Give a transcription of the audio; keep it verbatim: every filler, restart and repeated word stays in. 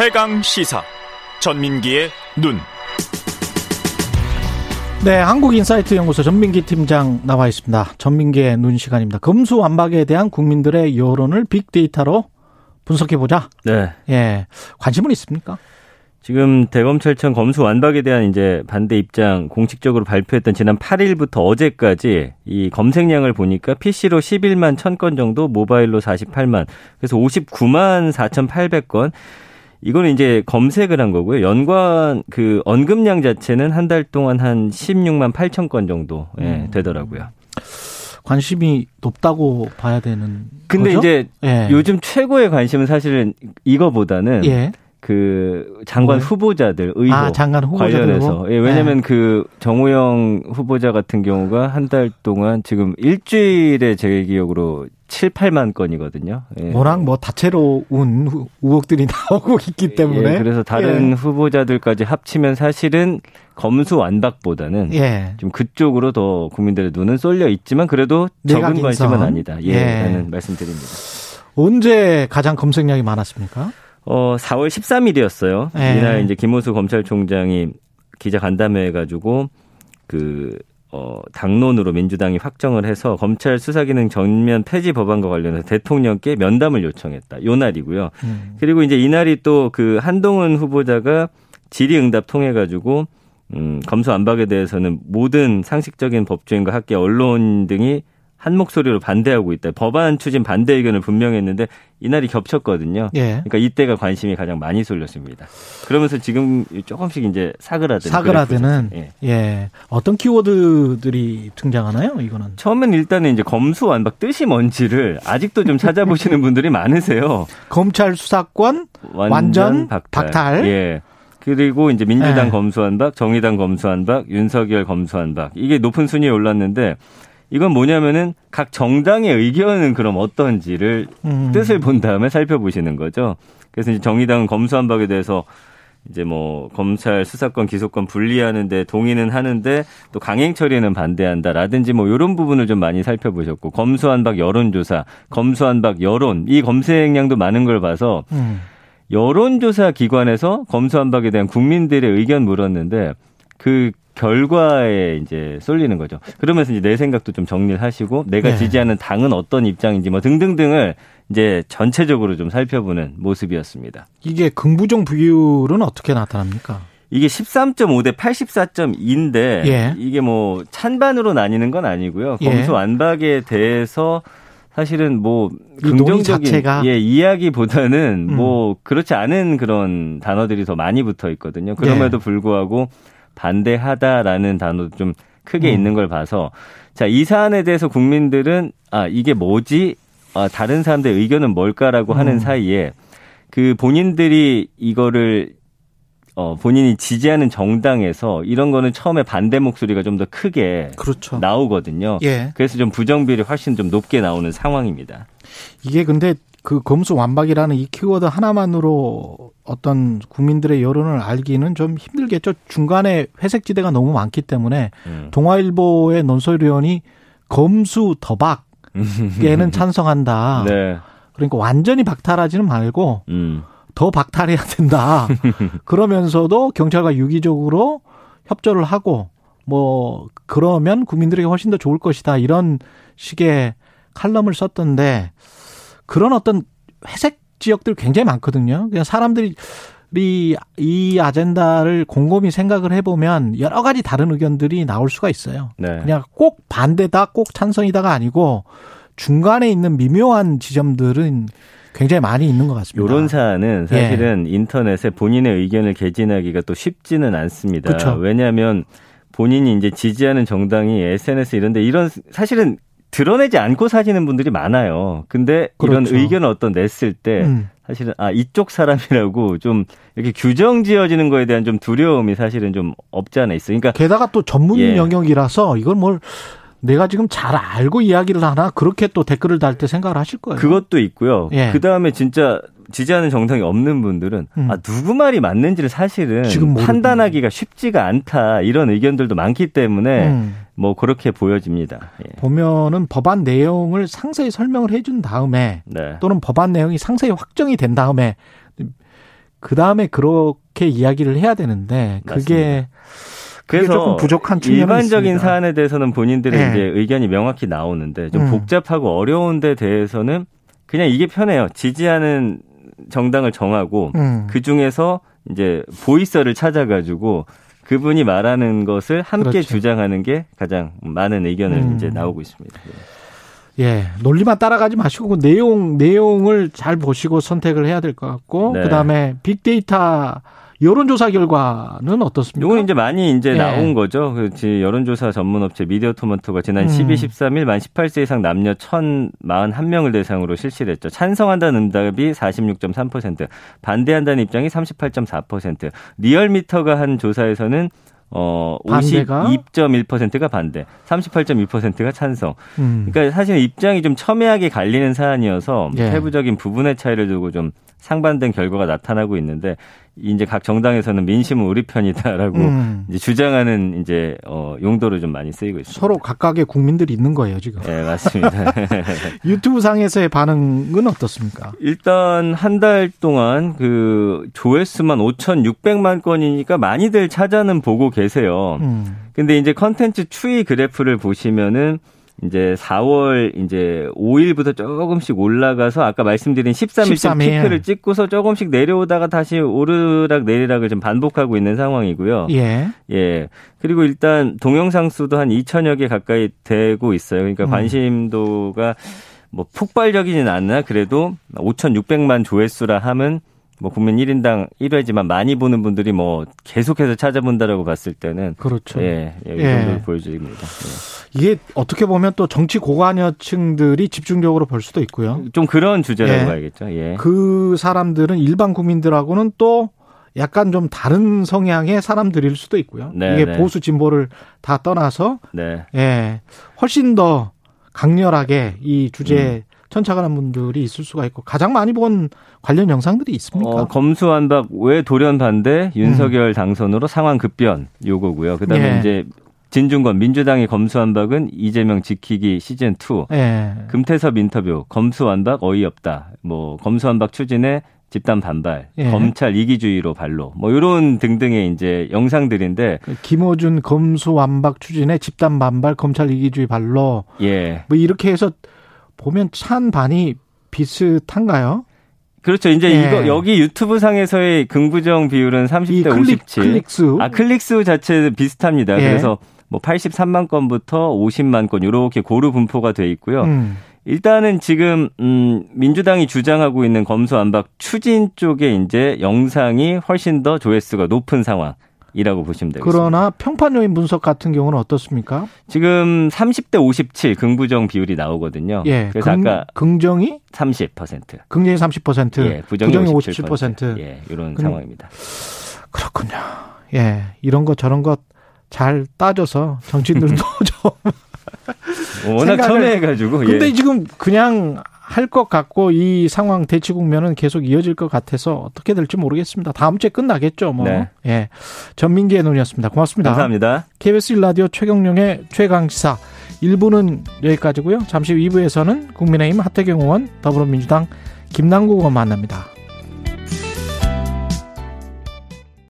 최강시사 전민기의 눈. 네, 한국인사이트 연구소 전민기 팀장 나와 있습니다. 전민기의 눈 시간입니다. 검수완박에 대한 국민들의 여론을 빅데이터로 분석해보자. 네. 예, 관심은 있습니까? 지금 대검찰청 검수완박에 대한 이제 반대 입장 공식적으로 발표했던 지난 팔 일부터 어제까지 이 검색량을 보니까 피씨로 십일만 천 건 정도, 모바일로 사십팔만, 그래서 오십구만 사천팔백 건. 이거는 이제 검색을 한 거고요. 연관 그 언급량 자체는 한 달 동안 한 십육만 팔천 건 정도 예, 되더라고요. 관심이 높다고 봐야 되는 근데 거죠? 이제 예. 요즘 최고의 관심은 사실은 이거보다는 예. 그 장관 네. 후보자들 의혹 아, 장관 관련해서 예, 왜냐하면 네. 그 정호영 후보자 같은 경우가 한 달 동안 지금 일주일에 제 기억으로 칠, 팔만 건이거든요. 예. 워낙 뭐 다채로운 의혹들이 나오고 있기 때문에 예, 그래서 다른 예. 후보자들까지 합치면 사실은 검수완박보다는 예. 좀 그쪽으로 더 국민들의 눈은 쏠려 있지만 그래도 적은 인성. 관심은 아니다. 예, 예. 라는 말씀드립니다. 언제 가장 검색량이 많았습니까? 어, 사월 십삼일이었어요. 에이. 이날 이제 김오수 검찰총장이 기자 간담회 해가지고 그, 어, 당론으로 민주당이 확정을 해서 검찰 수사기능 전면 폐지 법안과 관련해서 대통령께 면담을 요청했다. 요 날이고요. 음. 그리고 이제 이날이 또 그 한동훈 후보자가 질의응답 통해가지고 음, 검수완박에 대해서는 모든 상식적인 법조인과 학계, 언론 등이 한 목소리로 반대하고 있다. 법안 추진 반대 의견을 분명히 했는데 이날이 겹쳤거든요. 예. 그러니까 이때가 관심이 가장 많이 쏠렸습니다. 그러면서 지금 조금씩 이제 사그라드는. 사그라드는. 예. 예. 어떤 키워드들이 등장하나요? 이거는. 처음엔 일단은 이제 검수완박 뜻이 뭔지를 아직도 좀 찾아보시는 분들이 많으세요. 검찰 수사권 완전, 완전 박탈. 박탈. 예. 그리고 이제 민주당 예. 검수완박, 정의당 검수완박, 윤석열 검수완박. 이게 높은 순위에 올랐는데 이건 뭐냐면은 각 정당의 의견은 그럼 어떤지를 음. 뜻을 본 다음에 살펴보시는 거죠. 그래서 이제 정의당은 검수완박에 대해서 이제 뭐 검찰 수사권 기소권 분리하는데 동의는 하는데 또 강행 처리는 반대한다라든지 뭐 이런 부분을 좀 많이 살펴보셨고 검수완박 여론조사, 검수완박 여론 이 검색량도 많은 걸 봐서 음. 여론조사 기관에서 검수완박에 대한 국민들의 의견 물었는데 그 결과에 이제 쏠리는 거죠. 그러면서 이제 내 생각도 좀 정리를 하시고 내가 네. 지지하는 당은 어떤 입장인지 뭐 등등등을 이제 전체적으로 좀 살펴보는 모습이었습니다. 이게 긍부정 비율은 어떻게 나타납니까? 이게 십삼 점 오 대 팔십사 점 이인데 예. 이게 뭐 찬반으로 나뉘는 건 아니고요. 검수완박에 대해서 사실은 뭐 긍정적인 예, 이야기보다는 음. 뭐 그렇지 않은 그런 단어들이 더 많이 붙어 있거든요. 그럼에도 네. 불구하고 반대하다라는 단어도 좀 크게 음. 있는 걸 봐서 자, 이 사안에 대해서 국민들은 아 이게 뭐지? 아 다른 사람들의 의견은 뭘까라고 음. 하는 사이에 그 본인들이 이거를 어 본인이 지지하는 정당에서 이런 거는 처음에 반대 목소리가 좀 더 크게 그렇죠. 나오거든요. 예. 그래서 좀 부정비율이 훨씬 좀 높게 나오는 상황입니다. 이게 근데 그 검수완박이라는 이 키워드 하나만으로 어떤 국민들의 여론을 알기는 좀 힘들겠죠. 중간에 회색지대가 너무 많기 때문에 음. 동아일보의 논설위원이 검수더박에는 찬성한다. 네. 그러니까 완전히 박탈하지는 말고 음. 더 박탈해야 된다. 그러면서도 경찰과 유기적으로 협조를 하고 뭐 그러면 국민들에게 훨씬 더 좋을 것이다. 이런 식의 칼럼을 썼던데 그런 어떤 회색 지역들 굉장히 많거든요. 그냥 사람들이 이 아젠다를 곰곰이 생각을 해보면 여러 가지 다른 의견들이 나올 수가 있어요. 네. 그냥 꼭 반대다, 꼭 찬성이다가 아니고 중간에 있는 미묘한 지점들은 굉장히 많이 있는 것 같습니다. 이런 사안은 사실은 예. 인터넷에 본인의 의견을 개진하기가 또 쉽지는 않습니다. 그쵸? 왜냐하면 본인이 이제 지지하는 정당이 에스엔에스 이런데 이런 사실은 드러내지 않고 사시는 분들이 많아요. 근데 그렇죠. 이런 의견을 어떤 냈을 때 음. 사실은 아 이쪽 사람이라고 좀 이렇게 규정 지어지는 거에 대한 좀 두려움이 사실은 좀 없지 않아 있어요. 그러니까 게다가 또 전문 예. 영역이라서 이걸 뭘 내가 지금 잘 알고 이야기를 하나 그렇게 또 댓글을 달 때 생각을 하실 거예요. 그것도 있고요. 예. 그다음에 진짜 지지하는 정당이 없는 분들은 음. 아 누구 말이 맞는지를 사실은 판단하기가 쉽지가 않다 이런 의견들도 많기 때문에 음. 뭐 그렇게 보여집니다. 예. 보면은 법안 내용을 상세히 설명을 해준 다음에 네. 또는 법안 내용이 상세히 확정이 된 다음에 그다음에 그렇게 이야기를 해야 되는데 그게, 그게 그래서 조금 부족한 측면이 일반적인 있습니다. 사안에 대해서는 본인들의 네. 이제 의견이 명확히 나오는데 좀 음. 복잡하고 어려운 데 대해서는 그냥 이게 편해요. 지지하는 정당을 정하고 음. 그중에서 이제 보이서를 찾아가지고 그분이 말하는 것을 함께 그렇죠. 주장하는 게 가장 많은 의견을 음. 이제 나오고 있습니다. 예, 논리만 따라가지 마시고 그 내용 내용을 잘 보시고 선택을 해야 될 것 같고 네. 그다음에 빅데이터 여론조사 결과는 어떻습니까? 이건 이제 많이 이제 예. 나온 거죠. 그 여론조사 전문업체 미디어토마토가 지난 음. 십이, 십삼일 만 십팔 세 이상 남녀 천사십일 명을 대상으로 실시를 했죠. 찬성한다는 응답이 사십육 점 삼 퍼센트, 반대한다는 입장이 삼십팔 점 사 퍼센트. 리얼미터가 한 조사에서는 어 오십이 점 일 퍼센트가 반대, 삼십팔 점 이 퍼센트가 찬성. 음. 그러니까 사실 입장이 좀 첨예하게 갈리는 사안이어서 예. 세부적인 부분의 차이를 두고 좀 상반된 결과가 나타나고 있는데 이제 각 정당에서는 민심은 우리 편이다라고 음. 이제 주장하는 이제 어 용도로 좀 많이 쓰이고 있습니다. 서로 각각의 국민들이 있는 거예요 지금. 네 맞습니다. 유튜브 상에서의 반응은 어떻습니까? 일단 한 달 동안 그 조회수만 오천육백만 건이니까 많이들 찾아는 보고 계세요. 음. 근데 이제 컨텐츠 추이 그래프를 보시면은. 이제 사월 이제 오 일부터 조금씩 올라가서 아까 말씀드린 십삼 일쯤 피크를 찍고서 조금씩 내려오다가 다시 오르락 내리락을 좀 반복하고 있는 상황이고요. 예. 예. 그리고 일단 동영상 수도 한 이천여 개 가까이 되고 있어요. 그러니까 관심도가 뭐 폭발적이진 않나 그래도 오천육백만 조회수라 하면 뭐 국민 일 인당 일 회지만 많이 보는 분들이 뭐 계속해서 찾아본다라고 봤을 때는 그렇죠. 예, 예, 이 정도를 예. 보여드립니다. 예. 이게 어떻게 보면 또 정치 고관여층들이 집중적으로 볼 수도 있고요. 좀 그런 주제라고 예. 봐야겠죠. 예. 그 사람들은 일반 국민들하고는 또 약간 좀 다른 성향의 사람들일 수도 있고요. 네, 이게 네. 보수 진보를 다 떠나서 네. 예, 훨씬 더 강렬하게 이 주제에 음. 천차가난 분들이 있을 수가 있고 가장 많이 본 관련 영상들이 있습니까? 어, 검수완박 왜 돌연 반대 윤석열 음. 당선으로 상황 급변 요거고요. 그다음에 예. 이제 진중권 민주당의 검수완박은 이재명 지키기 시즌 투. 예. 금태섭 인터뷰 검수완박 어이없다. 뭐 검수완박 추진에 집단 반발, 예. 검찰 이기주의로 발로, 뭐 이런 등등의 이제 영상들인데 김어준 검수완박 추진에 집단 반발, 검찰 이기주의 발로, 예, 뭐 이렇게 해서. 보면 찬반이 비슷한가요? 그렇죠. 이제 예. 이거 여기 유튜브 상에서의 긍부정 비율은 삼십 대 클릭, 오십칠. 클릭수. 아, 클릭수 자체 비슷합니다. 예. 그래서 뭐 팔십삼만 건부터 오십만 건 이렇게 고루 분포가 돼 있고요. 음. 일단은 지금 음 민주당이 주장하고 있는 검수완박 추진 쪽에 이제 영상이 훨씬 더 조회수가 높은 상황. 이라고 보시면 되겠습니다. 그러나 평판 요인 분석 같은 경우는 어떻습니까? 지금 삼십 대 오십칠 긍부정 비율이 나오거든요. 예, 그래서 긍, 아까 긍정이 삼십 퍼센트, 긍정이 삼십 퍼센트, 예, 부정이, 부정이 오십칠 퍼센트, 오십칠 퍼센트. 예, 이런 그, 상황입니다. 그렇군요. 예, 이런 것 저런 것 잘 따져서 정치인들도 좀 워낙 첨예해가지고. 근데 예. 지금 그냥. 할 것 같고 이 상황 대치 국면은 계속 이어질 것 같아서 어떻게 될지 모르겠습니다. 다음 주에 끝나겠죠. 뭐. 네. 예. 전민기의 논의였습니다. 고맙습니다. 감사합니다. 케이비에스 일 라디오 최경룡의 최강시사 일 부는 여기까지고요. 잠시 이 부에서는 국민의힘 하태경 의원, 더불어민주당 김남국 의원 만납니다.